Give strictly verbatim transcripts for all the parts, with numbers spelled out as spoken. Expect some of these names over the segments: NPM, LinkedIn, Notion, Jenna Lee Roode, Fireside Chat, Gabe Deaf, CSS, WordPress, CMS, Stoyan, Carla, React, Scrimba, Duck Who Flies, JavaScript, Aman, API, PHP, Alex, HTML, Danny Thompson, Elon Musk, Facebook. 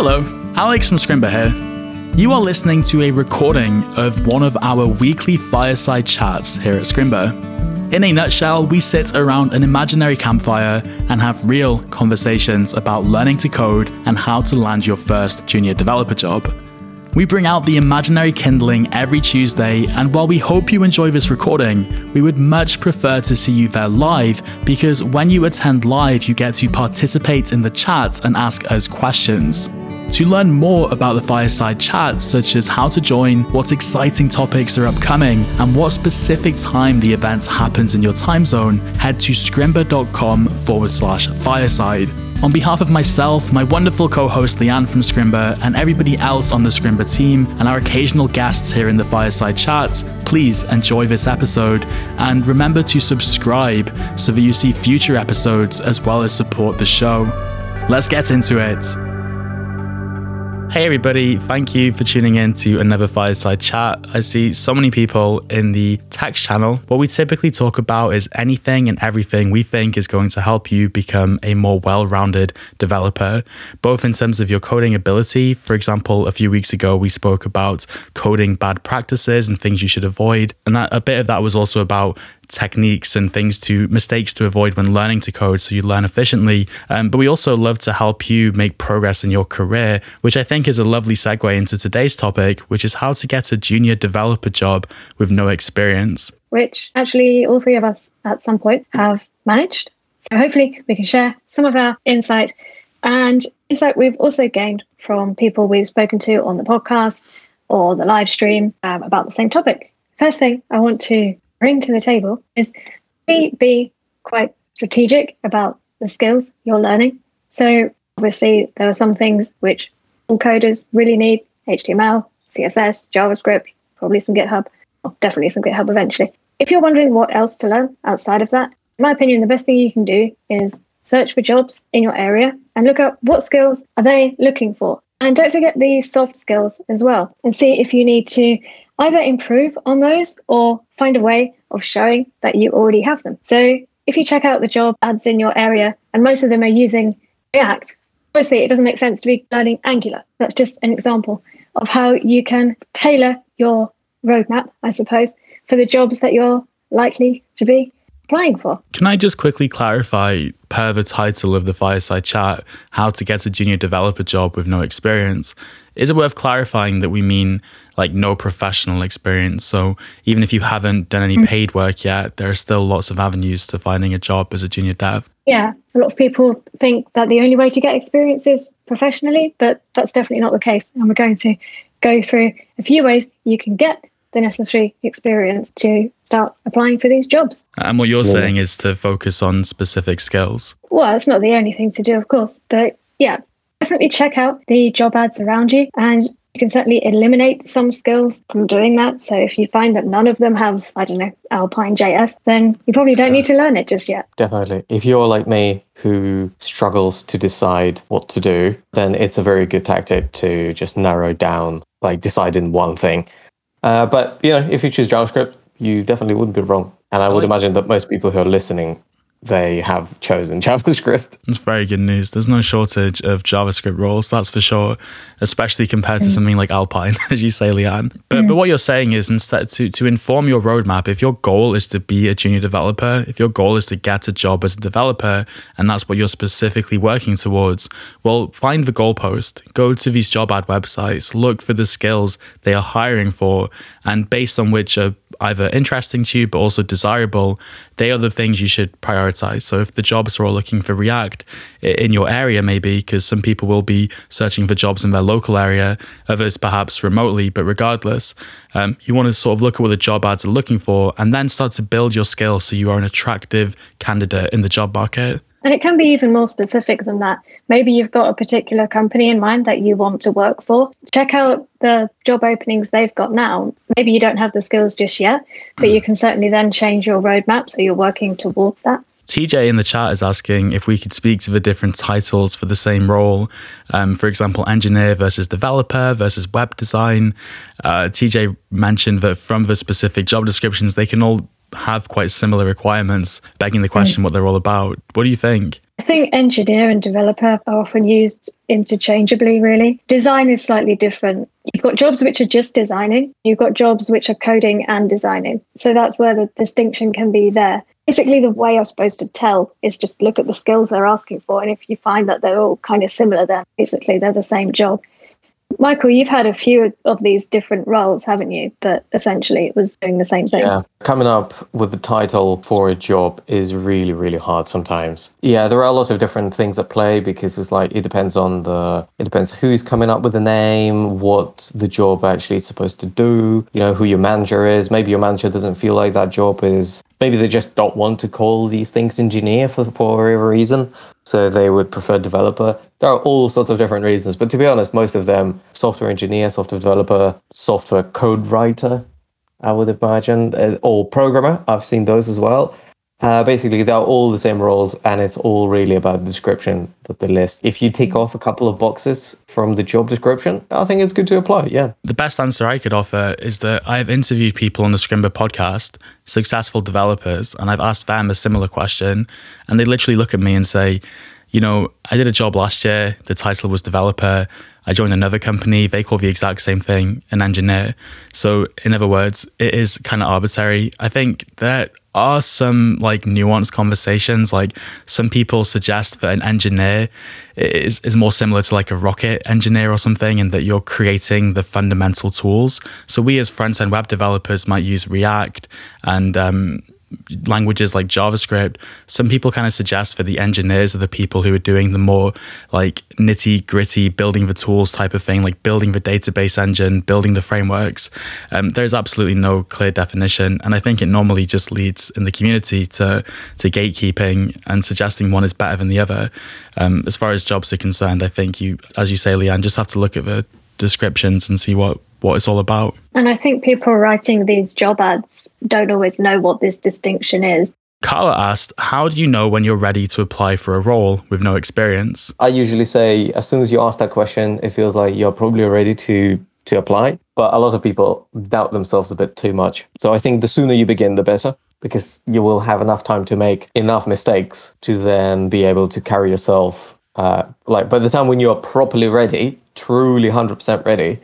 Hello, Alex from Scrimba here. You are listening to a recording of one of our weekly Fireside Chats here at Scrimba. In a nutshell, we sit around an imaginary campfire and have real conversations about learning to code and how to land your first junior developer job. We bring out the imaginary kindling every Tuesday, and while we hope you enjoy this recording, we would much prefer to see you there live, because when you attend live, you get to participate in the chat and ask us questions. To learn more about the Fireside Chat, such as how to join, what exciting topics are upcoming, and what specific time the event happens in your time zone, head to scrimba.com forward slash fireside. On behalf of myself, my wonderful co-host Leanne from Scrimba, and everybody else on the Scrimba team, and our occasional guests here in the Fireside Chat, please enjoy this episode, and remember to subscribe so that you see future episodes as well as support the show. Let's get into it. Hey everybody, thank you for tuning in to another Fireside Chat. I see so many people in the text channel. What we typically talk about is anything and everything we think is going to help you become a more well-rounded developer, both in terms of your coding ability. For example, a few weeks ago, we spoke about coding bad practices and things you should avoid. And that a bit of that was also about techniques and things to mistakes to avoid when learning to code so you learn efficiently. Um, but we also love to help you make progress in your career, which I think is a lovely segue into today's topic, which is how to get a junior developer job with no experience. Which actually all three of us at some point have managed. So hopefully we can share some of our insight and insight we've also gained from people we've spoken to on the podcast or the live stream um, about the same topic. First thing I want to bring to the table is be, be quite strategic about the skills you're learning. So obviously there are some things which all coders really need: H T M L, C S S, JavaScript, probably some GitHub, or definitely some GitHub eventually. If you're wondering what else to learn outside of that, in my opinion, the best thing you can do is search for jobs in your area and look up what skills are they looking for. And don't forget the soft skills as well, and see if you need to either improve on those or find a way of showing that you already have them. So if you check out the job ads in your area, and most of them are using React, obviously it doesn't make sense to be learning Angular. That's just an example of how you can tailor your roadmap, I suppose, for the jobs that you're likely to be applying for. Can I just quickly clarify, per the title of the Fireside Chat, how to get a junior developer job with no experience? Is it worth clarifying that we mean like no professional experience? So even if you haven't done any paid work yet, there are still lots of avenues to finding a job as a junior dev. Yeah, a lot of people think that the only way to get experience is professionally, but that's definitely not the case. And we're going to go through a few ways you can get the necessary experience to start applying for these jobs. And what you're yeah. saying is to focus on specific skills. Well, it's not the only thing to do, of course, but yeah, definitely check out the job ads around you, and you can certainly eliminate some skills from doing that. So if you find that none of them have, I don't know, Alpine J S, then you probably don't yeah. need to learn it just yet. Definitely. If you're like me, who struggles to decide what to do, then it's a very good tactic to just narrow down, like decide in one thing. Uh, but, you know, if you choose JavaScript, you definitely wouldn't be wrong. And I would imagine that most people who are listening, they have chosen JavaScript. That's very good news. There's no shortage of JavaScript roles, that's for sure, especially compared to mm. something like Alpine, as you say, Leanne. But mm. but what you're saying is, instead to, to inform your roadmap, if your goal is to be a junior developer, if your goal is to get a job as a developer, and that's what you're specifically working towards, well, find the goalpost. Go to these job ad websites, look for the skills they are hiring for, and based on which are either interesting to you but also desirable, they are the things you should prioritize. So if the jobs are all looking for React in your area, maybe, because some people will be searching for jobs in their local area, others perhaps remotely, but regardless, um, you want to sort of look at what the job ads are looking for and then start to build your skills so you are an attractive candidate in the job market. And it can be even more specific than that. Maybe you've got a particular company in mind that you want to work for. Check out the job openings they've got now. Maybe you don't have the skills just yet, but you can certainly then change your roadmap so you're working towards that. T J in the chat is asking if we could speak to the different titles for the same role. Um, for example, engineer versus developer versus web design. Uh, T J mentioned that from the specific job descriptions, they can all have quite similar requirements, begging the question what they're all about. What do you think? I think engineer and developer are often used interchangeably, really. Design is slightly different. You've got jobs which are just designing. You've got jobs which are coding and designing. So that's where the distinction can be there. Basically, the way you're supposed to tell is just look at the skills they're asking for. And if you find that they're all kind of similar, then basically they're the same job. Michael, you've had a few of these different roles, haven't you? But essentially it was doing the same thing. Yeah, coming up with the title for a job is really, really hard sometimes. Yeah, there are a lot of different things at play because it's like, it depends on the, it depends who's coming up with the name, what the job actually is supposed to do, you know, who your manager is. Maybe your manager doesn't feel like that job is, maybe they just don't want to call these things engineer for, for whatever reason. So they would prefer developer. There are all sorts of different reasons, but to be honest, most of them, software engineer, software developer, software code writer, I would imagine, or programmer. I've seen those as well. Uh, basically, they're all the same roles, and it's all really about the description that they list. If you tick off a couple of boxes from the job description, I think it's good to apply, yeah. The best answer I could offer is that I've interviewed people on the Scrimba podcast, successful developers, and I've asked them a similar question, and they literally look at me and say, you know, I did a job last year, the title was developer, I joined another company, they call the exact same thing an engineer. So in other words, it is kind of arbitrary. I think there are some like nuanced conversations, like some people suggest that an engineer is, is more similar to like a rocket engineer or something, and that you're creating the fundamental tools. So we as front-end web developers might use React and um languages like JavaScript. Some people kind of suggest that the engineers are the people who are doing the more like nitty gritty building the tools type of thing, like building the database engine, building the frameworks. Um, there's absolutely no clear definition. And I think it normally just leads in the community to, to gatekeeping and suggesting one is better than the other. Um, as far as jobs are concerned, I think you, as you say, Leanne, just have to look at the descriptions and see what what it's all about. And I think people writing these job ads don't always know what this distinction is. Carla asked, how do you know when you're ready to apply for a role with no experience? I usually say, as soon as you ask that question, it feels like you're probably ready to, to apply. But a lot of people doubt themselves a bit too much. So I think the sooner you begin, the better, because you will have enough time to make enough mistakes to then be able to carry yourself. Uh, like by the time when you are properly ready, truly one hundred percent ready,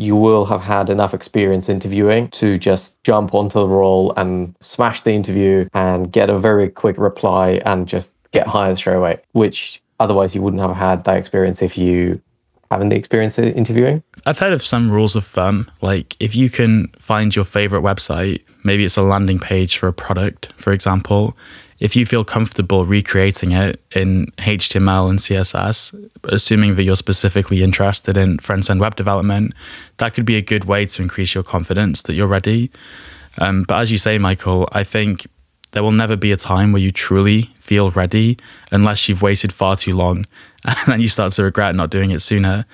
you will have had enough experience interviewing to just jump onto the role and smash the interview and get a very quick reply and just get hired straight away, which otherwise you wouldn't have had that experience if you haven't the experience interviewing. I've heard of some rules of thumb, like if you can find your favorite website, maybe it's a landing page for a product, for example, if you feel comfortable recreating it in H T M L and C S S, assuming that you're specifically interested in front-end web development, that could be a good way to increase your confidence that you're ready. Um, but as you say, Michael, I think there will never be a time where you truly feel ready unless you've waited far too long and then you start to regret not doing it sooner.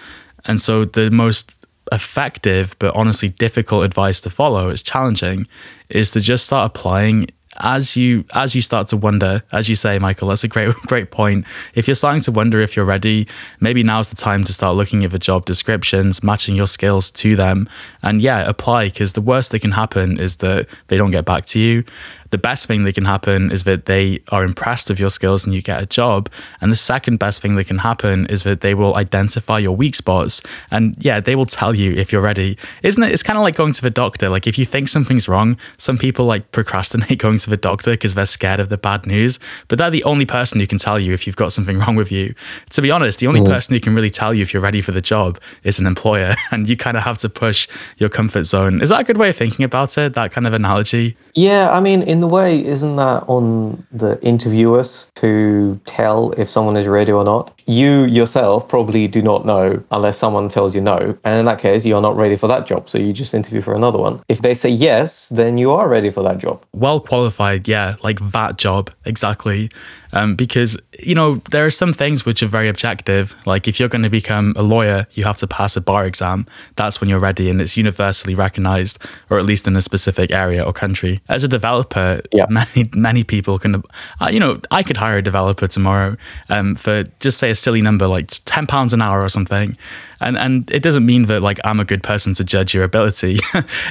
And so the most effective but honestly difficult advice to follow, it's challenging, is to just start applying as you as you start to wonder. As you say, Michael, that's a great great point. If you're starting to wonder if you're ready, maybe now's the time to start looking at the job descriptions, matching your skills to them, and yeah, apply, because the worst that can happen is that they don't get back to you. The best thing that can happen is that they are impressed with your skills and you get a job. And the second best thing that can happen is that they will identify your weak spots. And yeah, they will tell you if you're ready. Isn't it? It's kind of like going to the doctor. Like if you think something's wrong, some people like procrastinate going to the doctor because they're scared of the bad news. But they're the only person who can tell you if you've got something wrong with you. To be honest, the only mm. person who can really tell you if you're ready for the job is an employer. And you kind of have to push your comfort zone. Is that a good way of thinking about it? That kind of analogy? Yeah, I mean, in the way, isn't that on the interviewers to tell if someone is ready or not? You yourself probably do not know unless someone tells you no, and in that case you're not ready for that job, so you just interview for another one. If they say yes, then you are ready for that job, well qualified, yeah, like that job exactly. Um, because, you know, there are some things which are very objective. Like if you're going to become a lawyer, you have to pass a bar exam. That's when you're ready and it's universally recognized, or at least in a specific area or country. As a developer, yeah. many, many people can, uh, you know, I could hire a developer tomorrow um, for just say a silly number, like ten pounds an hour or something. And and it doesn't mean that like I'm a good person to judge your ability.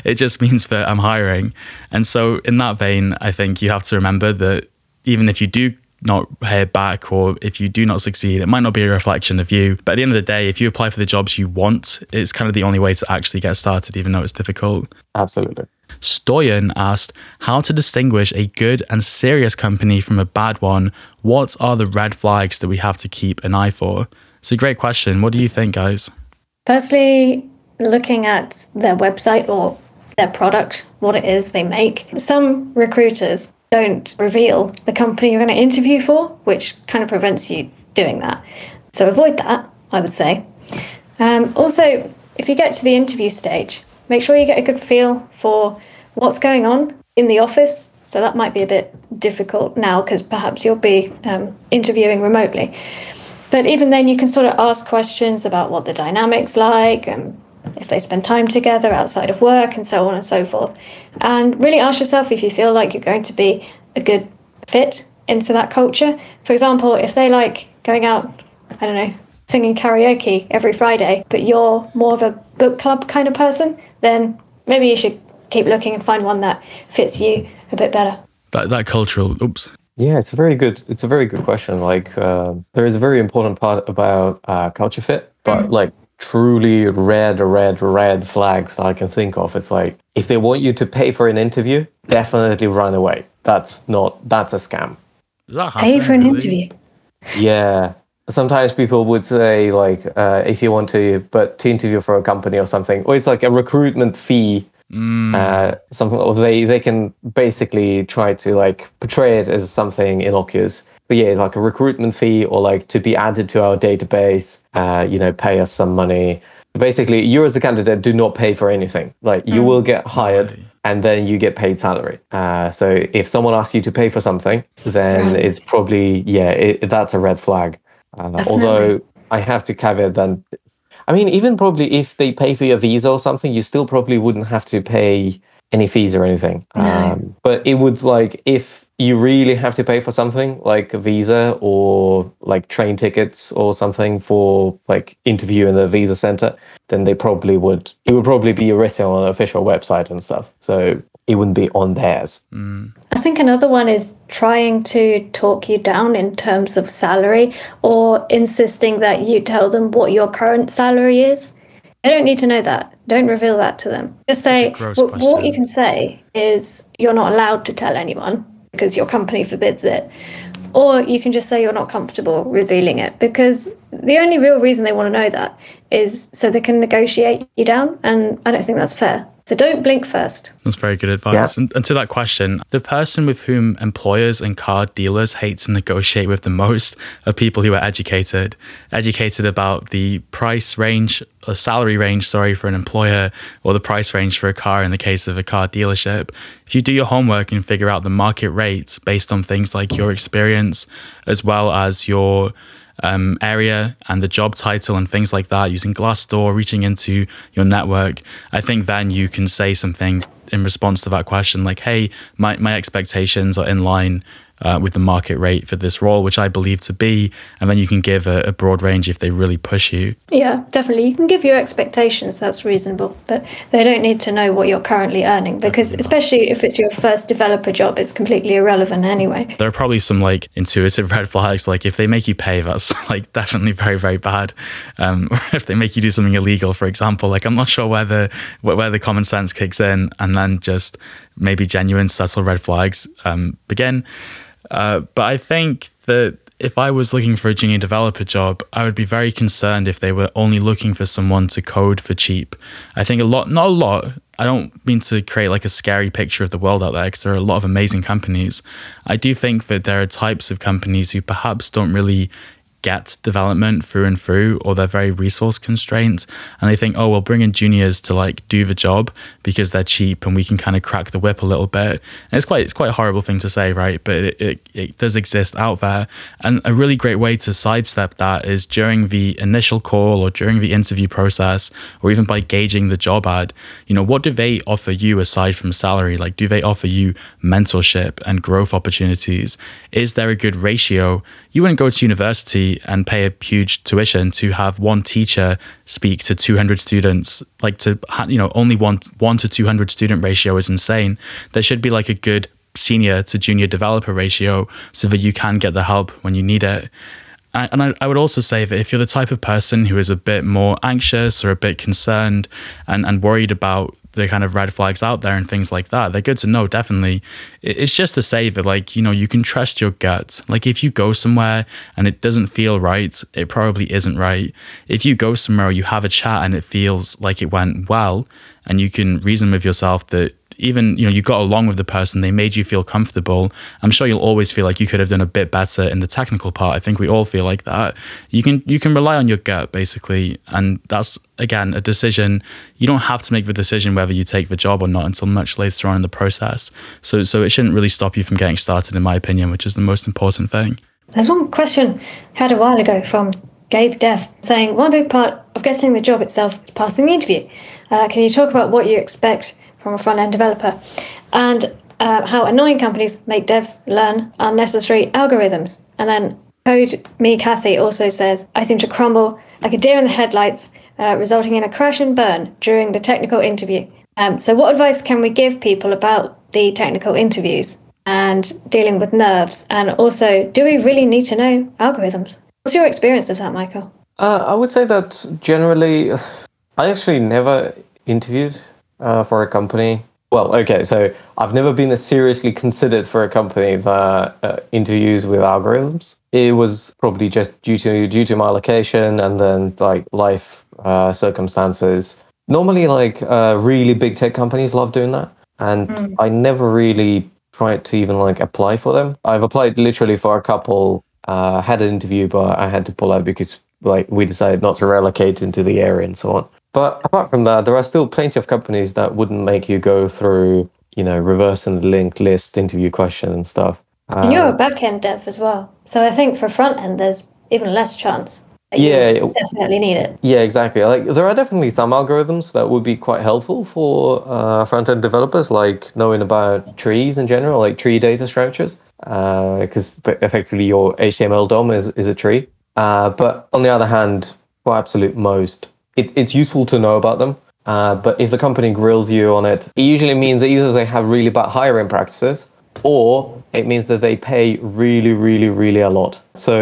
It just means that I'm hiring. And so in that vein, I think you have to remember that even if you do not hear back, or if you do not succeed, it might not be a reflection of you. But at the end of the day, if you apply for the jobs you want, it's kind of the only way to actually get started, even though it's difficult. Absolutely. Stoyan asked how to distinguish a good and serious company from a bad one. What are the red flags that we have to keep an eye for? It's a great question. What do you think, guys? Firstly, looking at their website or their product, what it is they make. Some recruiters don't reveal the company you're going to interview for, which kind of prevents you doing that. So avoid that, I would say. Um, also, if you get to the interview stage, make sure you get a good feel for what's going on in the office. So that might be a bit difficult now because perhaps you'll be um, interviewing remotely. But even then, you can sort of ask questions about what the dynamic's like and if they spend time together outside of work and so on and so forth. And really ask yourself if you feel like you're going to be a good fit into that culture. For example, if they like going out, I don't know, singing karaoke every Friday, but you're more of a book club kind of person, then maybe you should keep looking and find one that fits you a bit better. That that cultural, oops. Yeah, it's a very good, it's a very good question. Like, uh, there is a very important part about uh, culture fit, but like, truly red, red, red flags that I can think of. It's like, if they want you to pay for an interview, definitely run away. That's not, that's a scam. Does that happen? Pay for an interview. Yeah. Sometimes people would say, like, uh, if you want to, but to interview for a company or something, or it's like a recruitment fee, mm. uh, something, or they, they can basically try to like portray it as something innocuous. But yeah, like a recruitment fee, or like to be added to our database, uh, you know, pay us some money. Basically, you as a candidate do not pay for anything. Like, you mm. will get hired and then you get paid salary. Uh, so if someone asks you to pay for something, then it's probably, yeah, it, that's a red flag. Uh, although I have to caveat then, I mean, even probably if they pay for your visa or something, you still probably wouldn't have to pay any fees or anything. No. Um, but it would, like, if you really have to pay for something like a visa or like train tickets or something for like interview in the visa center, then they probably would, it would probably be written on an official website and stuff. So it wouldn't be on theirs. Mm. I think another one is trying to talk you down in terms of salary, or insisting that you tell them what your current salary is. They don't need to know that. Don't reveal that to them. Just say, well, what you can say is you're not allowed to tell anyone because your company forbids it. Or you can just say you're not comfortable revealing it, because the only real reason they want to know that is so they can negotiate you down. And I don't think that's fair. So don't blink first. That's very good advice. Yeah. And, and to that question, the person with whom employers and car dealers hate to negotiate with the most are people who are educated. Educated about the price range, or salary range, sorry, for an employer, or the price range for a car in the case of a car dealership. If you do your homework and figure out the market rates based on things like your experience, as well as your Um, area and the job title and things like that, using Glassdoor, reaching into your network, I think then you can say something in response to that question like, hey, my, my expectations are in line uh, with the market rate for this role, which I believe to be, and then you can give a, a broad range if they really push you. Yeah, definitely. You can give your expectations, that's reasonable, but they don't need to know what you're currently earning, because especially if it's your first developer job, it's completely irrelevant anyway. There are probably some like intuitive red flags, like if they make you pay, that's like definitely very, very bad. Um, or if they make you do something illegal, for example, like I'm not sure where the, where the common sense kicks in, and then And just maybe genuine subtle red flags um, begin. Uh, but I think that if I was looking for a junior developer job, I would be very concerned if they were only looking for someone to code for cheap. I think a lot, not a lot, I don't mean to create like a scary picture of the world out there, because there are a lot of amazing companies. I do think that there are types of companies who perhaps don't really get development through and through, or they're very resource constrained, and they think, oh, we'll bring in juniors to like do the job because they're cheap and we can kind of crack the whip a little bit. And it's quite it's quite a horrible thing to say, right? But it, it, it does exist out there. And a really great way to sidestep that is during the initial call or during the interview process, or even by gauging the job ad, you know, what do they offer you aside from salary? Like, do they offer you mentorship and growth opportunities? Is there a good ratio? You wouldn't go to university and pay a huge tuition to have one teacher speak to two hundred students. Like, to, you know, only one one to two hundred student ratio is insane. There should be like a good senior to junior developer ratio so that you can get the help when you need it. And I, I would also say that if you're the type of person who is a bit more anxious or a bit concerned and, and worried about the kind of red flags out there and things like that, they're good to know, definitely. It's just to say that, like, you know, you can trust your gut. Like, if you go somewhere and it doesn't feel right, it probably isn't right. If you go somewhere, you have a chat and it feels like it went well, and you can reason with yourself that, even, you know, you got along with the person, they made you feel comfortable. I'm sure you'll always feel like you could have done a bit better in the technical part. I think we all feel like that. You can you can rely on your gut, basically. And that's, again, a decision. You don't have to make the decision whether you take the job or not until much later on in the process. So, so it shouldn't really stop you from getting started, in my opinion, which is the most important thing. There's one question I had a while ago from Gabe Deaf saying, one big part of getting the job itself is passing the interview. Uh, can you talk about what you expect from a front-end developer, and uh, how annoying companies make devs learn unnecessary algorithms? And then Code Me Kathy also says, I seem to crumble like a deer in the headlights, uh, resulting in a crash and burn during the technical interview. Um, so what advice can we give people about the technical interviews and dealing with nerves? And also, do we really need to know algorithms? What's your experience of that, Michael? Uh, I would say that generally, I actually never interviewed Uh, for a company. Well, okay, so I've never been seriously considered for a company that uh, interviews with algorithms. It was probably just due to due to my location and then like life uh, circumstances. Normally, like uh, really big tech companies love doing that, and mm. I never really tried to even like apply for them. I've applied literally for a couple. Uh, had an interview, but I had to pull out because like we decided not to relocate into the area and so on. But apart from that, there are still plenty of companies that wouldn't make you go through, you know, reverse and linked list interview question and stuff. Um, and you're a back-end dev as well. So I think for front-end, there's even less chance that yeah, you definitely need it. Yeah, exactly. Like there are definitely some algorithms that would be quite helpful for uh, front-end developers, like knowing about trees in general, like tree data structures, because uh, effectively your H T M L D O M is, is a tree. Uh, but on the other hand, for absolute most, It, it's useful to know about them, uh, but if the company grills you on it, it usually means that either they have really bad hiring practices or it means that they pay really, really, really a lot. So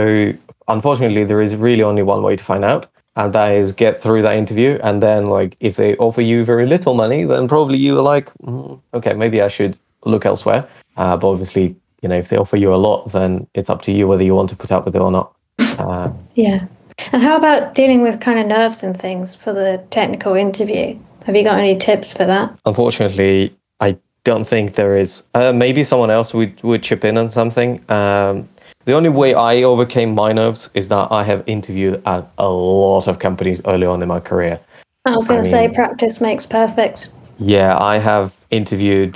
unfortunately, there is really only one way to find out, and that is get through that interview. And then like if they offer you very little money, then probably you are like, mm, okay, maybe I should look elsewhere. Uh, but obviously, you know, if they offer you a lot, then it's up to you whether you want to put up with it or not. Uh, yeah. And how about dealing with kind of nerves and things for the technical interview? Have you got any tips for that? Unfortunately, I don't think there is. Uh, maybe someone else would, would chip in on something. Um, the only way I overcame my nerves is that I have interviewed at a lot of companies early on in my career. I was going to say practice makes perfect. Yeah, I have interviewed,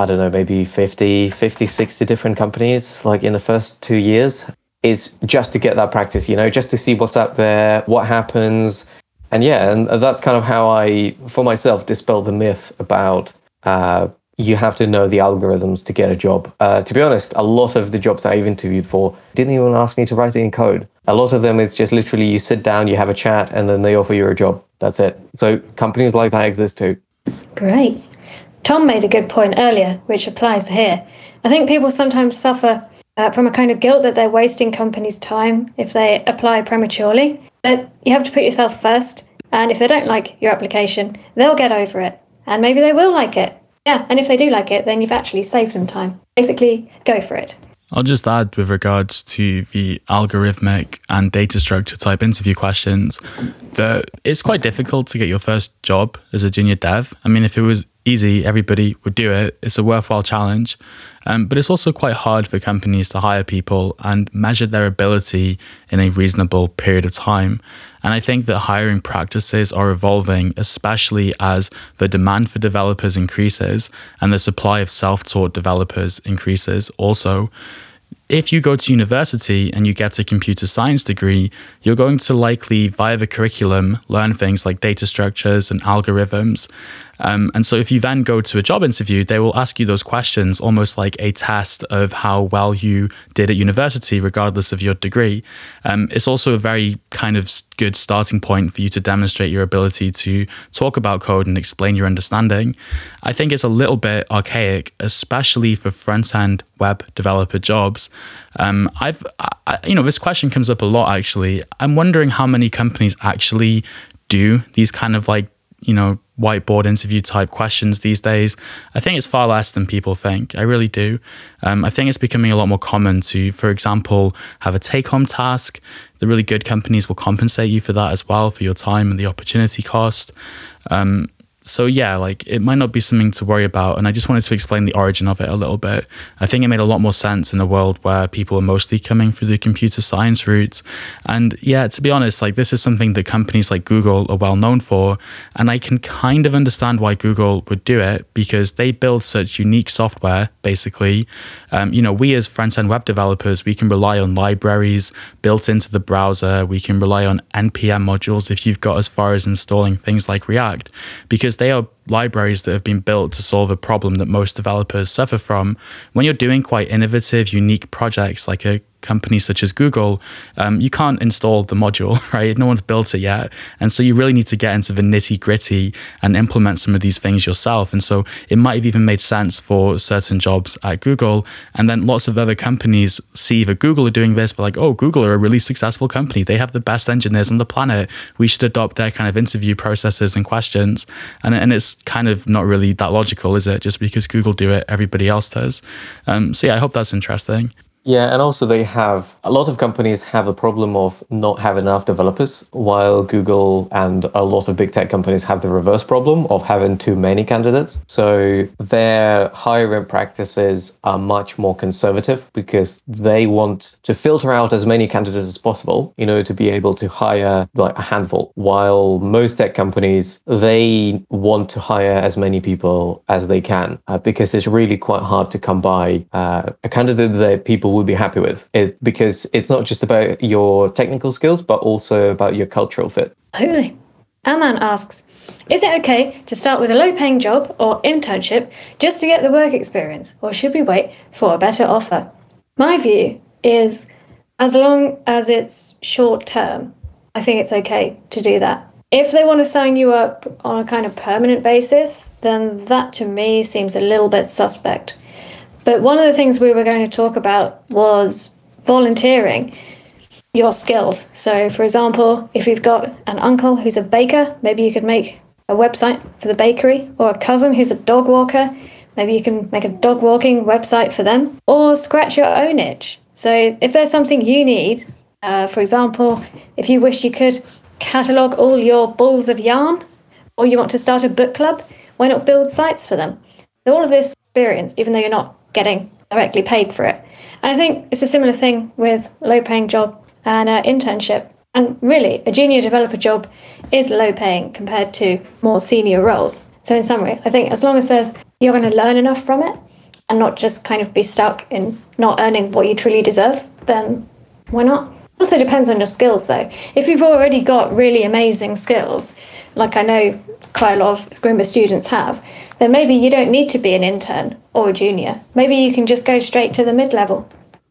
I don't know, maybe fifty, fifty, sixty different companies like in the first two years. Is just to get that practice, you know, just to see what's out there, what happens. And yeah, and that's kind of how I, for myself, dispelled the myth about uh, you have to know the algorithms to get a job. Uh, to be honest, a lot of the jobs that I've interviewed for didn't even ask me to write any code. A lot of them is just literally you sit down, you have a chat, and then they offer you a job. That's it. So companies like that exist too. Great. Tom made a good point earlier, which applies here. I think people sometimes suffer Uh, from a kind of guilt that they're wasting companies' time if they apply prematurely. That you have to put yourself first, and if they don't like your application, they'll get over it, and maybe they will like it. Yeah, and if they do like it, then you've actually saved them time. Basically, go for it. I'll just add with regards to the algorithmic and data structure type interview questions that it's quite difficult to get your first job as a junior dev. I mean, if it was easy, everybody would do it. It's a worthwhile challenge. Um, but it's also quite hard for companies to hire people and measure their ability in a reasonable period of time. And I think that hiring practices are evolving, especially as the demand for developers increases and the supply of self-taught developers increases also. If you go to university and you get a computer science degree, you're going to likely, via the curriculum, learn things like data structures and algorithms. Um, and so if you then go to a job interview, they will ask you those questions almost like a test of how well you did at university, regardless of your degree. Um, it's also a very kind of good starting point for you to demonstrate your ability to talk about code and explain your understanding. I think it's a little bit archaic, especially for front-end web developer jobs. Um, I've, I, you know, this question comes up a lot, actually. I'm wondering how many companies actually do these kind of like, you know, whiteboard interview type questions these days. I think it's far less than people think. I really do. Um, I think it's becoming a lot more common to, for example, have a take-home task. The really good companies will compensate you for that as well, for your time and the opportunity cost. Um, so yeah, like it might not be something to worry about. And I just wanted to explain the origin of it a little bit. I think it made a lot more sense in a world where people are mostly coming through the computer science route. And yeah, to be honest, like this is something that companies like Google are well known for. And I can kind of understand why Google would do it, because they build such unique software, basically. Um, you know, we as front-end web developers, we can rely on libraries built into the browser. We can rely on N P M modules if you've got as far as installing things like React, because they are libraries that have been built to solve a problem that most developers suffer from. When you're doing quite innovative, unique projects like a company such as Google, um, you can't install the module, right? No one's built it yet. And so you really need to get into the nitty gritty and implement some of these things yourself. And so it might have even made sense for certain jobs at Google. And then lots of other companies see that Google are doing this, but like, oh, Google are a really successful company. They have the best engineers on the planet. We should adopt their kind of interview processes and questions. And, and it's kind of not really that logical, is it? Just because Google do it, everybody else does. Um, so yeah, I hope that's interesting. Yeah, and also they have, a lot of companies have a problem of not have enough developers, while Google and a lot of big tech companies have the reverse problem of having too many candidates. So their hiring practices are much more conservative because they want to filter out as many candidates as possible, you know, to be able to hire like a handful, while most tech companies, they want to hire as many people as they can uh, because it's really quite hard to come by uh, a candidate that people would be happy with it, because it's not just about your technical skills, but also about your cultural fit. Totally. Aman asks, is it okay to start with a low-paying job or internship just to get the work experience, or should we wait for a better offer? My view is, as long as it's short-term, I think it's okay to do that. If they want to sign you up on a kind of permanent basis, then that to me seems a little bit suspect. But one of the things we were going to talk about was volunteering your skills. So, for example, if you've got an uncle who's a baker, maybe you could make a website for the bakery, or a cousin who's a dog walker, maybe you can make a dog walking website for them, or scratch your own itch. So if there's something you need, uh, for example, if you wish you could catalogue all your balls of yarn, or you want to start a book club, why not build sites for them? So all of this experience, even though you're not getting directly paid for it. And I think it's a similar thing with low-paying job and uh, internship. And really, a junior developer job is low-paying compared to more senior roles. So in summary, I think as long as there's you're going to learn enough from it and not just kind of be stuck in not earning what you truly deserve, then why not? Also depends on your skills, though. If you've already got really amazing skills, like I know quite a lot of Scrimba students have, then maybe you don't need to be an intern or a junior. Maybe you can just go straight to the mid-level.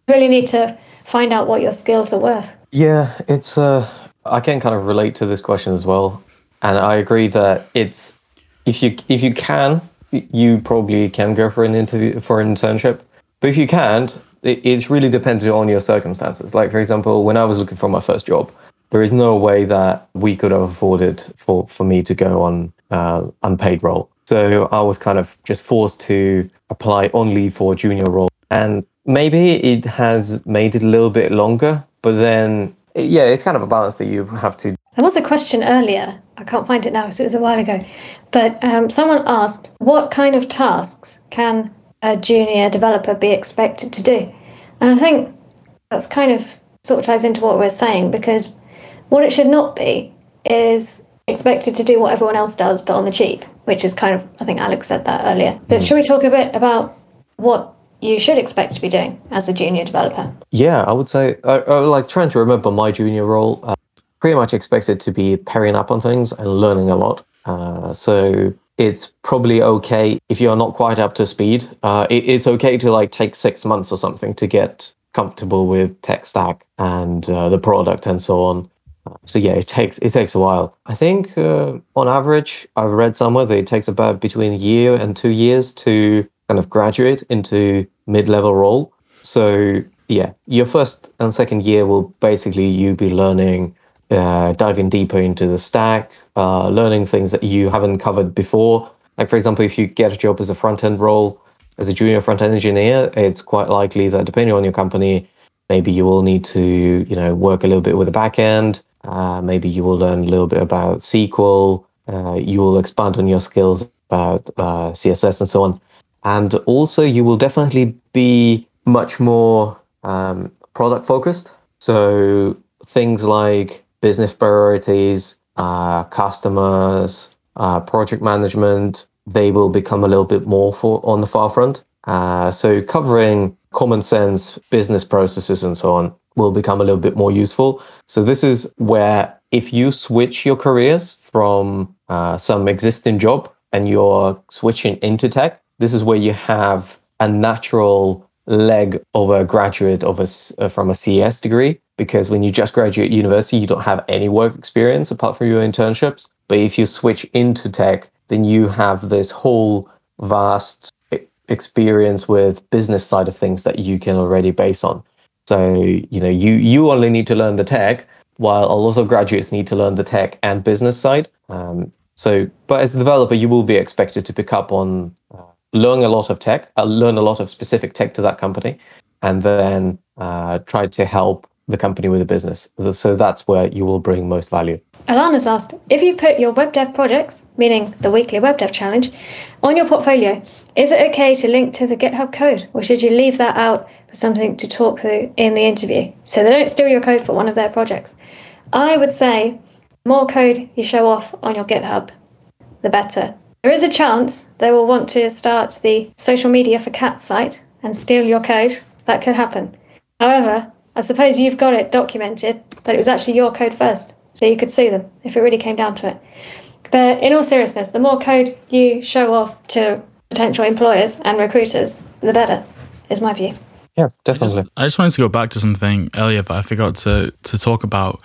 You really need to find out what your skills are worth. Yeah, it's. Uh, I can kind of relate to this question as well, and I agree that it's if you if you can, you probably can go for an interview for an internship. But if you can't, it's really dependent on your circumstances. Like, for example, when I was looking for my first job, there is no way that we could have afforded for, for me to go on uh, unpaid role. So I was kind of just forced to apply only for junior role. And maybe it has made it a little bit longer, but then, yeah, it's kind of a balance that you have to. There was a question earlier. I can't find it now, so it was a while ago. But um, someone asked, what kind of tasks can a junior developer be expected to do? And I think that's kind of sort of ties into what we're saying, because what it should not be is expected to do what everyone else does but on the cheap, which is kind of, I think Alex said that earlier. But should we talk a bit about what you should expect to be doing as a junior developer? Yeah, I would say, I, I like trying to remember my junior role, uh, pretty much expected to be pairing up on things and learning a lot. Uh, so it's probably okay if you're not quite up to speed. Uh, it, it's okay to like take six months or something to get comfortable with tech stack and uh, the product and so on. So yeah, it takes it takes a while. I think uh, on average, I've read somewhere that it takes about between a year and two years to kind of graduate into mid-level role. So yeah, your first and second year will basically you be learning, uh, diving deeper into the stack, uh, learning things that you haven't covered before. Like for example, if you get a job as a front-end role, as a junior front-end engineer, it's quite likely that depending on your company, maybe you will need to, you know, work a little bit with the back-end. Uh, maybe you will learn a little bit about S Q L. Uh, you will expand on your skills about uh, C S S and so on. And also, you will definitely be much more um, product-focused. So things like business priorities, uh, customers, uh, project management, they will become a little bit more for, on the far front. Uh, so covering common sense business processes and so on will become a little bit more useful. So this is where if you switch your careers from uh, some existing job and you're switching into tech, this is where you have a natural leg of a graduate of a, uh, from a C S degree, because when you just graduate university, you don't have any work experience apart from your internships. But if you switch into tech, then you have this whole vast experience with business side of things that you can already base on. So, you know, you you only need to learn the tech, while a lot of graduates need to learn the tech and business side. Um, so, but as a developer, you will be expected to pick up on, uh, learn a lot of tech, uh, learn a lot of specific tech to that company, and then uh, try to help the company with the business. So that's where you will bring most value. Alana's asked, if you put your web dev projects, meaning the weekly web dev challenge, on your portfolio, is it okay to link to the GitHub code, or should you leave that out for something to talk through in the interview so they don't steal your code for one of their projects? I would say more code you show off on your GitHub, the better. There is a chance they will want to start the social media for cats site and steal your code. That could happen. However, I suppose you've got it documented that it was actually your code first, so you could sue them if it really came down to it. But in all seriousness, the more code you show off to potential employers and recruiters, the better, is my view. Yeah, definitely. I just, I just wanted to go back to something earlier that I forgot to, to talk about.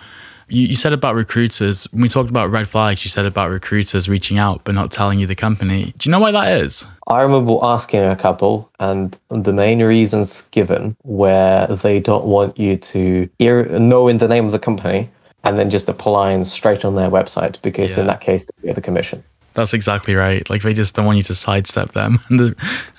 You, you said about recruiters, when we talked about red flags, you said about recruiters reaching out but not telling you the company. Do you know why that is? I remember asking a couple, and the main reasons given were they don't want you to hear, know in the name of the company and then just applying straight on their website, because yeah. in that case, they get the commission. That's exactly right. Like, they just don't want you to sidestep them.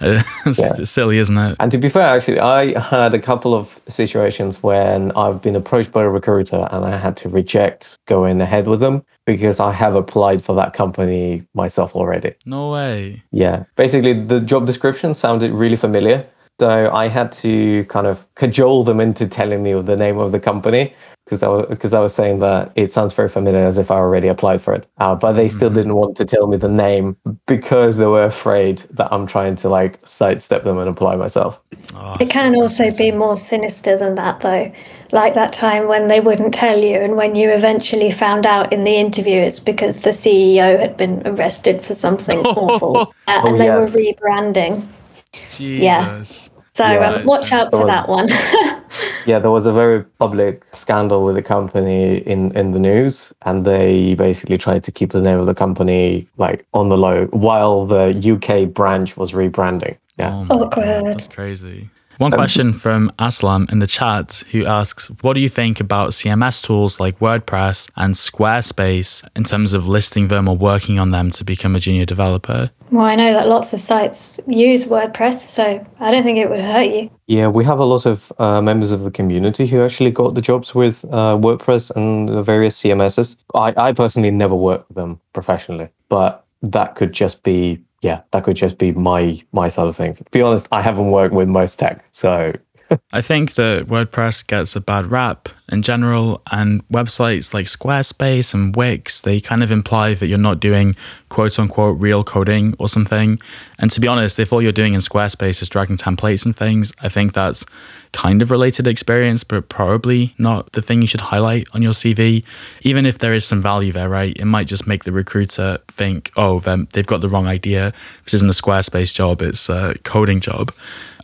It's yeah. silly, isn't it? And to be fair, actually, I had a couple of situations when I've been approached by a recruiter and I had to reject going ahead with them because I have applied for that company myself already. No way. Yeah. Basically, the job description sounded really familiar. So I had to kind of cajole them into telling me the name of the company, because I was because I was saying that it sounds very familiar as if I already applied for it. Uh, but they still mm-hmm. didn't want to tell me the name because they were afraid that I'm trying to like sidestep them and apply myself. Oh, it can also be more sinister than that, though. Like that time when they wouldn't tell you, and when you eventually found out in the interview, it's because the C E O had been arrested for something awful, uh, oh, and they yes. were rebranding. Jesus. Yeah. So yeah, um, watch out for was, that one. Yeah, there was a very public scandal with the company in, in the news, and they basically tried to keep the name of the company like on the low while the U K branch was rebranding. Yeah, oh awkward. God, that's crazy. One um, question from Aslam in the chat, who asks, what do you think about C M S tools like WordPress and Squarespace in terms of listing them or working on them to become a junior developer? Well, I know that lots of sites use WordPress, so I don't think it would hurt you. Yeah, we have a lot of uh, members of the community who actually got the jobs with uh, WordPress and the various C M Ss. I, I personally never worked with them professionally, but that could just be, yeah, that could just be my my side of things. To be honest, I haven't worked with most tech, so I think that WordPress gets a bad rap in general, and websites like Squarespace and Wix, they kind of imply that you're not doing quote unquote real coding or something. And to be honest, if all you're doing in Squarespace is dragging templates and things, I think that's kind of related experience, but probably not the thing you should highlight on your C V. Even if there is some value there, right? It might just make the recruiter think, oh, they've got the wrong idea. This isn't a Squarespace job, it's a coding job.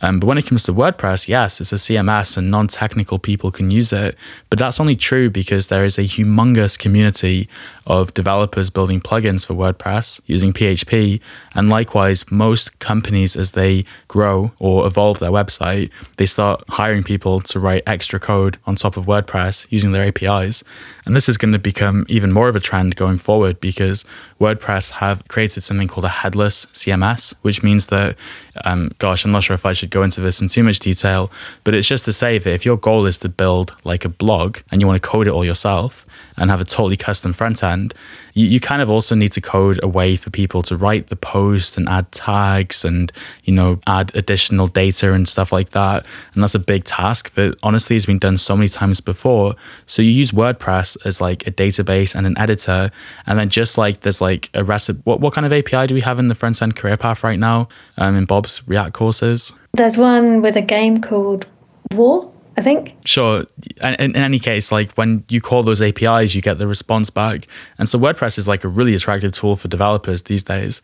Um, but when it comes to WordPress, yes, it's a C M S and non-technical people can use it. But that's only true because there is a humongous community of developers building plugins for WordPress using P H P. And likewise, most companies, as they grow or evolve their website, they start hiring people to write extra code on top of WordPress using their A P Is. And this is going to become even more of a trend going forward because WordPress have created something called a headless C M S, which means that, um, gosh, I'm not sure if I should go into this in too much detail, but it's just to say that if your goal is to build like a blog and you want to code it all yourself and have a totally custom front end, you, you kind of also need to code a way for people to write the post and add tags and, you know, add additional data and stuff like that. And that's a big task, but honestly, it's been done so many times before. So you use WordPress as like a database and an editor. And then just like there's like a recipe, what, what kind of A P I do we have in the front end career path right now um, in Bob's React courses? There's one with a game called War, I think. Sure. In, in any case, like when you call those A P Is, you get the response back. And so WordPress is like a really attractive tool for developers these days.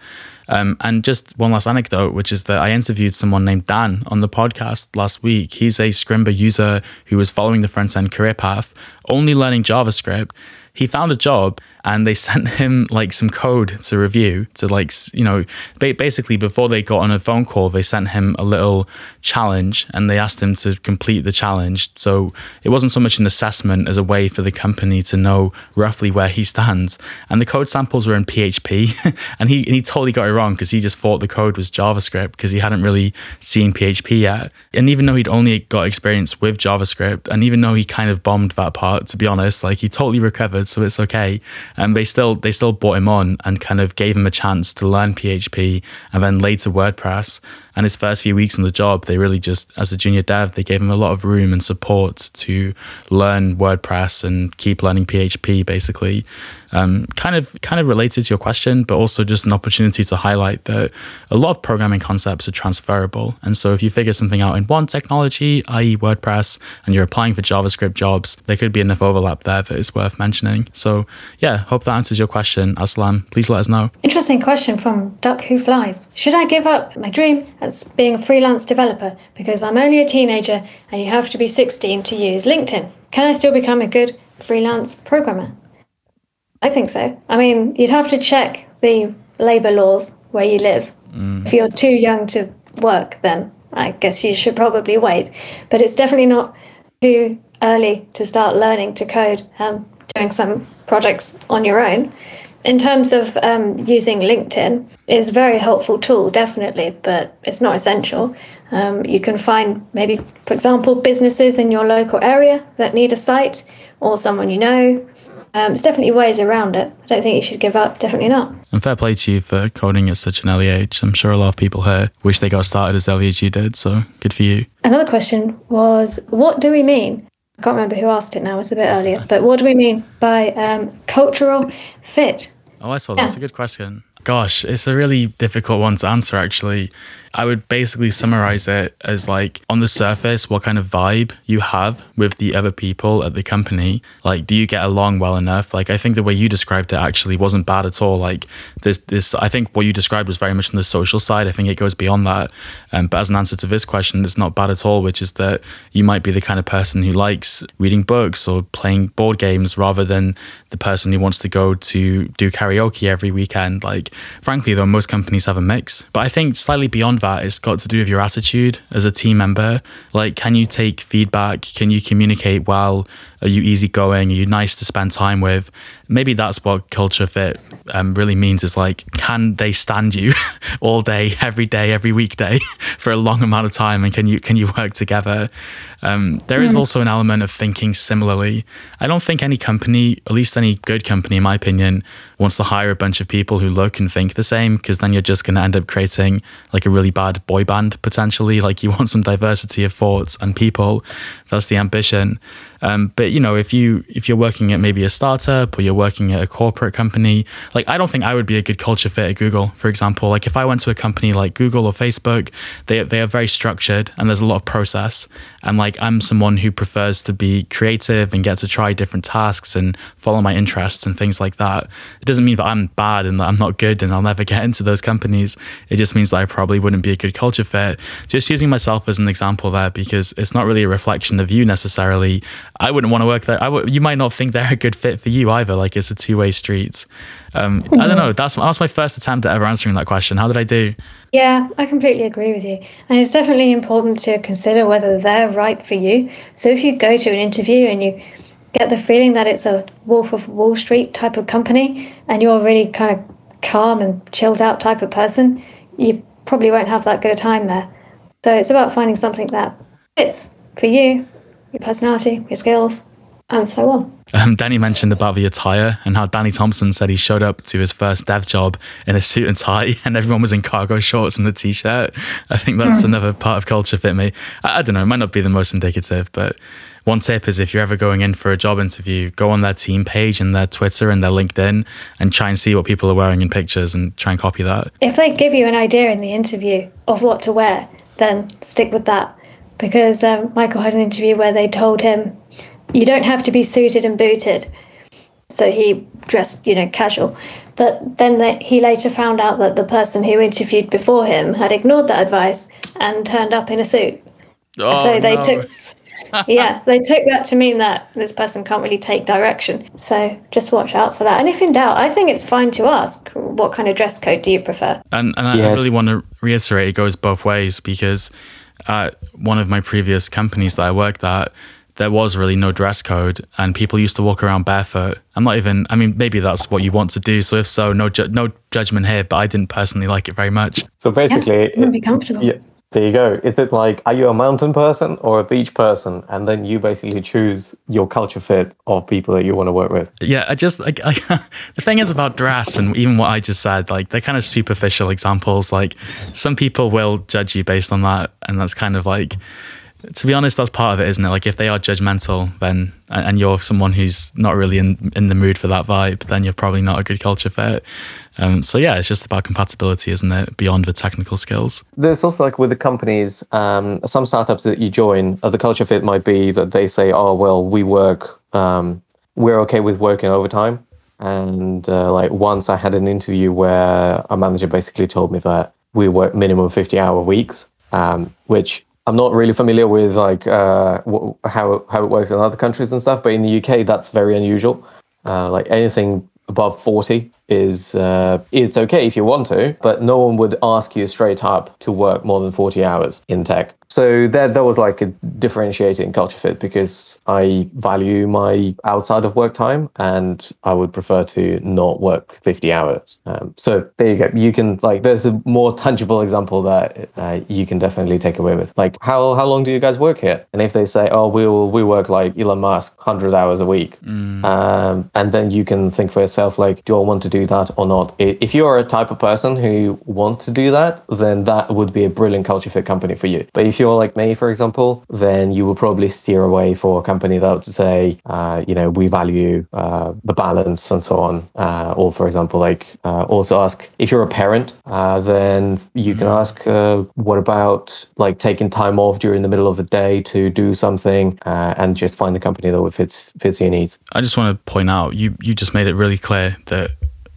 Um, and just one last anecdote, which is that I interviewed someone named Dan on the podcast last week. He's a Scrimba user who was following the front-end career path, only learning JavaScript. He found a job and they sent him like some code to review to like, you know, basically before they got on a phone call, they sent him a little challenge and they asked him to complete the challenge. So it wasn't so much an assessment as a way for the company to know roughly where he stands. And the code samples were in P H P and he, and he totally got it wrong because he just thought the code was JavaScript because he hadn't really seen P H P yet. And even though he'd only got experience with JavaScript and even though he kind of bombed that part, to be honest, like he totally recovered, so it's okay. And they still they still brought him on and kind of gave him a chance to learn P H P and then later WordPress. And his first few weeks on the job, they really just, as a junior dev, they gave him a lot of room and support to learn WordPress and keep learning P H P, basically. Um, kind of kind of related to your question, but also just an opportunity to highlight that a lot of programming concepts are transferable. And so if you figure something out in one technology, that is WordPress, and you're applying for JavaScript jobs, there could be enough overlap there that it's worth mentioning. So yeah, hope that answers your question, Aslam. Please let us know. Interesting question from Duck Who Flies. Should I give up my dream as being a freelance developer because I'm only a teenager and you have to be sixteen to use LinkedIn? Can I still become a good freelance programmer? I think so. I mean, you'd have to check the labour laws where you live. Mm. If you're too young to work, then I guess you should probably wait. But it's definitely not too early to start learning to code and doing some projects on your own. In terms of um, using LinkedIn, it's a very helpful tool, definitely, but it's not essential. Um, you can find maybe, for example, businesses in your local area that need a site or someone you know. Um, there's definitely ways around it. I don't think you should give up, definitely not. And fair play to you for coding at such an early age. I'm sure a lot of people here wish they got started as early as you did, so good for you. Another question was, what do we mean? I can't remember who asked it now, it was a bit earlier, but what do we mean by um, cultural fit? Oh, I saw that. Yeah. That's a good question. Gosh, it's a really difficult one to answer, actually. I would basically summarize it as like, on the surface, what kind of vibe you have with the other people at the company. Like, do you get along well enough? Like, I think the way you described it actually wasn't bad at all. Like this, this, I think what you described was very much on the social side. I think it goes beyond that. Um, but as an answer to this question, it's not bad at all, which is that you might be the kind of person who likes reading books or playing board games rather than the person who wants to go to do karaoke every weekend. Like, frankly, though, most companies have a mix. But I think slightly beyond that, it's got to do with your attitude as a team member. Like, can you take feedback? Can you communicate well? Are you easygoing? Are you nice to spend time with? Maybe that's what culture fit um, really means, is like, can they stand you all day, every day, every weekday for a long amount of time? And can you can you work together? Um, there mm. is also an element of thinking similarly. I don't think any company, at least any good company, in my opinion, wants to hire a bunch of people who look and can think the same, because then you're just going to end up creating like a really bad boy band potentially. Like you want some diversity of thoughts and people. That's the ambition. Um, but you know, if you if you're working at maybe a startup or you're working at a corporate company, like I don't think I would be a good culture fit at Google, for example. Like if I went to a company like Google or Facebook, they they are very structured and there's a lot of process. And like I'm someone who prefers to be creative and get to try different tasks and follow my interests and things like that. It doesn't mean that I'm bad and that I'm not good and I'll never get into those companies. It just means that I probably wouldn't be a good culture fit. Just using myself as an example there, because it's not really a reflection of you necessarily. I wouldn't want to work there. I w- you might not think they're a good fit for you either. Like it's a two-way street. Um, mm-hmm. I don't know. That's, that was my first attempt at ever answering that question. How did I do? Yeah, I completely agree with you. And it's definitely important to consider whether they're right for you. So if you go to an interview and you get the feeling that it's a Wolf of Wall Street type of company and you're really kind of calm and chilled out type of person, you probably won't have that good a time there. So it's about finding something that fits for you, your personality, your skills, and so on. Um, Danny mentioned about the attire and how Danny Thompson said he showed up to his first dev job in a suit and tie and everyone was in cargo shorts and a t-shirt. I think that's mm. another part of culture fit me. I, I don't know, it might not be the most indicative, but one tip is if you're ever going in for a job interview, go on their team page and their Twitter and their LinkedIn and try and see what people are wearing in pictures and try and copy that. If they give you an idea in the interview of what to wear, then stick with that. Because um, Michael had an interview where they told him, you don't have to be suited and booted. So he dressed, you know, casual. But then the, he later found out that the person who interviewed before him had ignored that advice and turned up in a suit. Oh, so they no. took, yeah, they took that to mean that this person can't really take direction. So just watch out for that. And if in doubt, I think it's fine to ask, what kind of dress code do you prefer? And, and I, yeah. I really want to reiterate, it goes both ways, because at one of my previous companies that I worked at, there was really no dress code and people used to walk around barefoot. I'm not even, I mean, maybe that's what you want to do. So if so, no ju- no judgment here, but I didn't personally like it very much. So basically... Yeah, it, be comfortable. Yeah, there you go. Is it like, are you a mountain person or a beach person? And then you basically choose your culture fit of people that you want to work with. Yeah, I just, like, I, the thing is about dress and even what I just said, like they're kind of superficial examples. Like some people will judge you based on that. And that's kind of like... To be honest, that's part of it, isn't it? Like if they are judgmental, then and you're someone who's not really in, in the mood for that vibe, then you're probably not a good culture fit. Um, so yeah, it's just about compatibility, isn't it? Beyond the technical skills. There's also like with the companies, um, some startups that you join, uh, the culture fit might be that they say, oh, well, we work, um, we're okay with working overtime. And uh, like once I had an interview where a manager basically told me that we work minimum fifty hour weeks, um, which... I'm not really familiar with like uh, wh- how how it works in other countries and stuff, but in the U K that's very unusual. Uh, like anything above forty is uh, it's okay if you want to, but no one would ask you straight up to work more than forty hours in tech. So that that was like a differentiating culture fit because I value my outside of work time and I would prefer to not work fifty hours. Um, so there you go. You can like there's a more tangible example that uh, you can definitely take away with. Like how how long do you guys work here? And if they say, oh, we will we work like Elon Musk, one hundred hours a week, mm. um, and then you can think for yourself like, do I want to do that or not? If you are a type of person who wants to do that, then that would be a brilliant culture fit company for you. But if you like me, for example, then you will probably steer away for a company that would say, uh, you know, we value uh, the balance and so on. Uh, or, for example, like uh, also ask if you're a parent, uh, then you mm-hmm. can ask, uh, what about like taking time off during the middle of the day to do something uh, and just find the company that would fits fits your needs. I just want to point out, you you just made it really clear that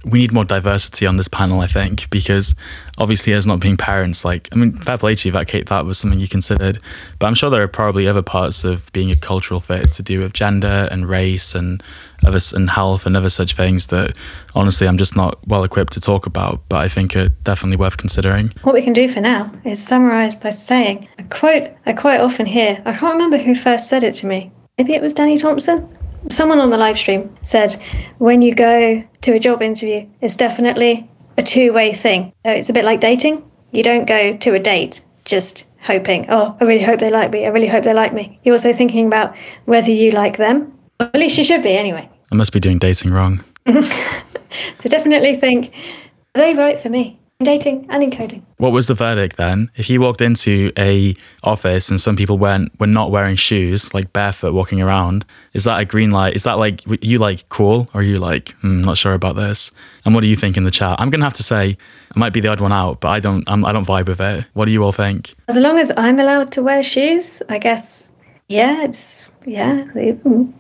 we need more diversity on this panel, I think, because obviously as not being parents, like, I mean, fair play to you, that, Kate, that was something you considered, but I'm sure there are probably other parts of being a cultural fit to do with gender and race and other, and health and other such things that honestly I'm just not well equipped to talk about, but I think are definitely worth considering. What we can do for now is summarise by saying a quote I quite often hear. I can't remember who first said it to me. Maybe it was Danny Thompson? Someone on the live stream said, when you go to a job interview, it's definitely a two-way thing. So it's a bit like dating. You don't go to a date just hoping, oh, I really hope they like me. I really hope they like me. You're also thinking about whether you like them. Or at least you should be anyway. I must be doing dating wrong. So definitely think, They were it for me, in dating and in coding. What was the verdict then? If you walked into a office and some people weren't, were not wearing shoes, like barefoot walking around, is that a green light? Is that like, you like cool? Or are you like, mm, not sure about this? And what do you think in the chat? I'm going to have to say, I might be the odd one out, but I don't, I'm, I don't vibe with it. What do you all think? As long as I'm allowed to wear shoes, I guess, yeah, it's, yeah,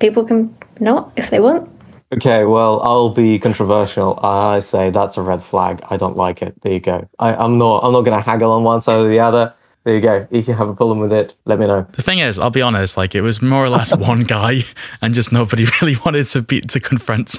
people can not if they want. Okay, well, I'll be controversial. I say that's a red flag. I don't like it. There you go. I, I'm not I'm not going to haggle on one side or the other. There you go. If you have a problem with it, let me know. The thing is, I'll be honest, like it was more or less one guy and just nobody really wanted to be, to confront.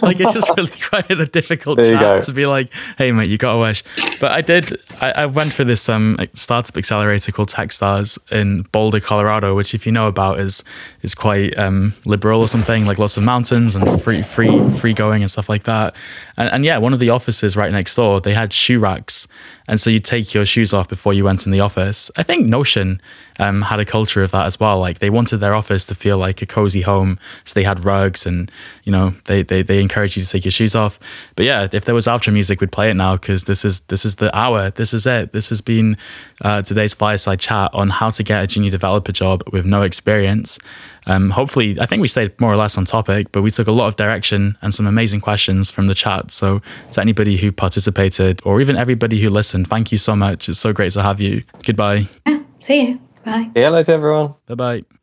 Like it's just really quite a difficult there chat to be like, hey mate, you got to wish. But I did, I, I went for this um, startup accelerator called Techstars in Boulder, Colorado, which if you know about is is quite um, liberal or something, like lots of mountains and free free, free going and stuff like that. And, and yeah, one of the offices right next door, they had shoe racks. And so you take your shoes off before you went in the office. I think Notion um, had a culture of that as well. Like they wanted their office to feel like a cozy home. So they had rugs and, you know, they they, they encourage you to take your shoes off. But yeah, if there was outro music, we'd play it now because this is this is the hour. This is it. This has been uh, today's Fireside Chat on how to get a junior developer job with no experience. Um, hopefully, I think we stayed more or less on topic, but we took a lot of direction and some amazing questions from the chat. So to anybody who participated or even everybody who listened, thank you so much. It's so great to have you. Goodbye. Yeah, see you. Bye. See you later, everyone. Bye-bye.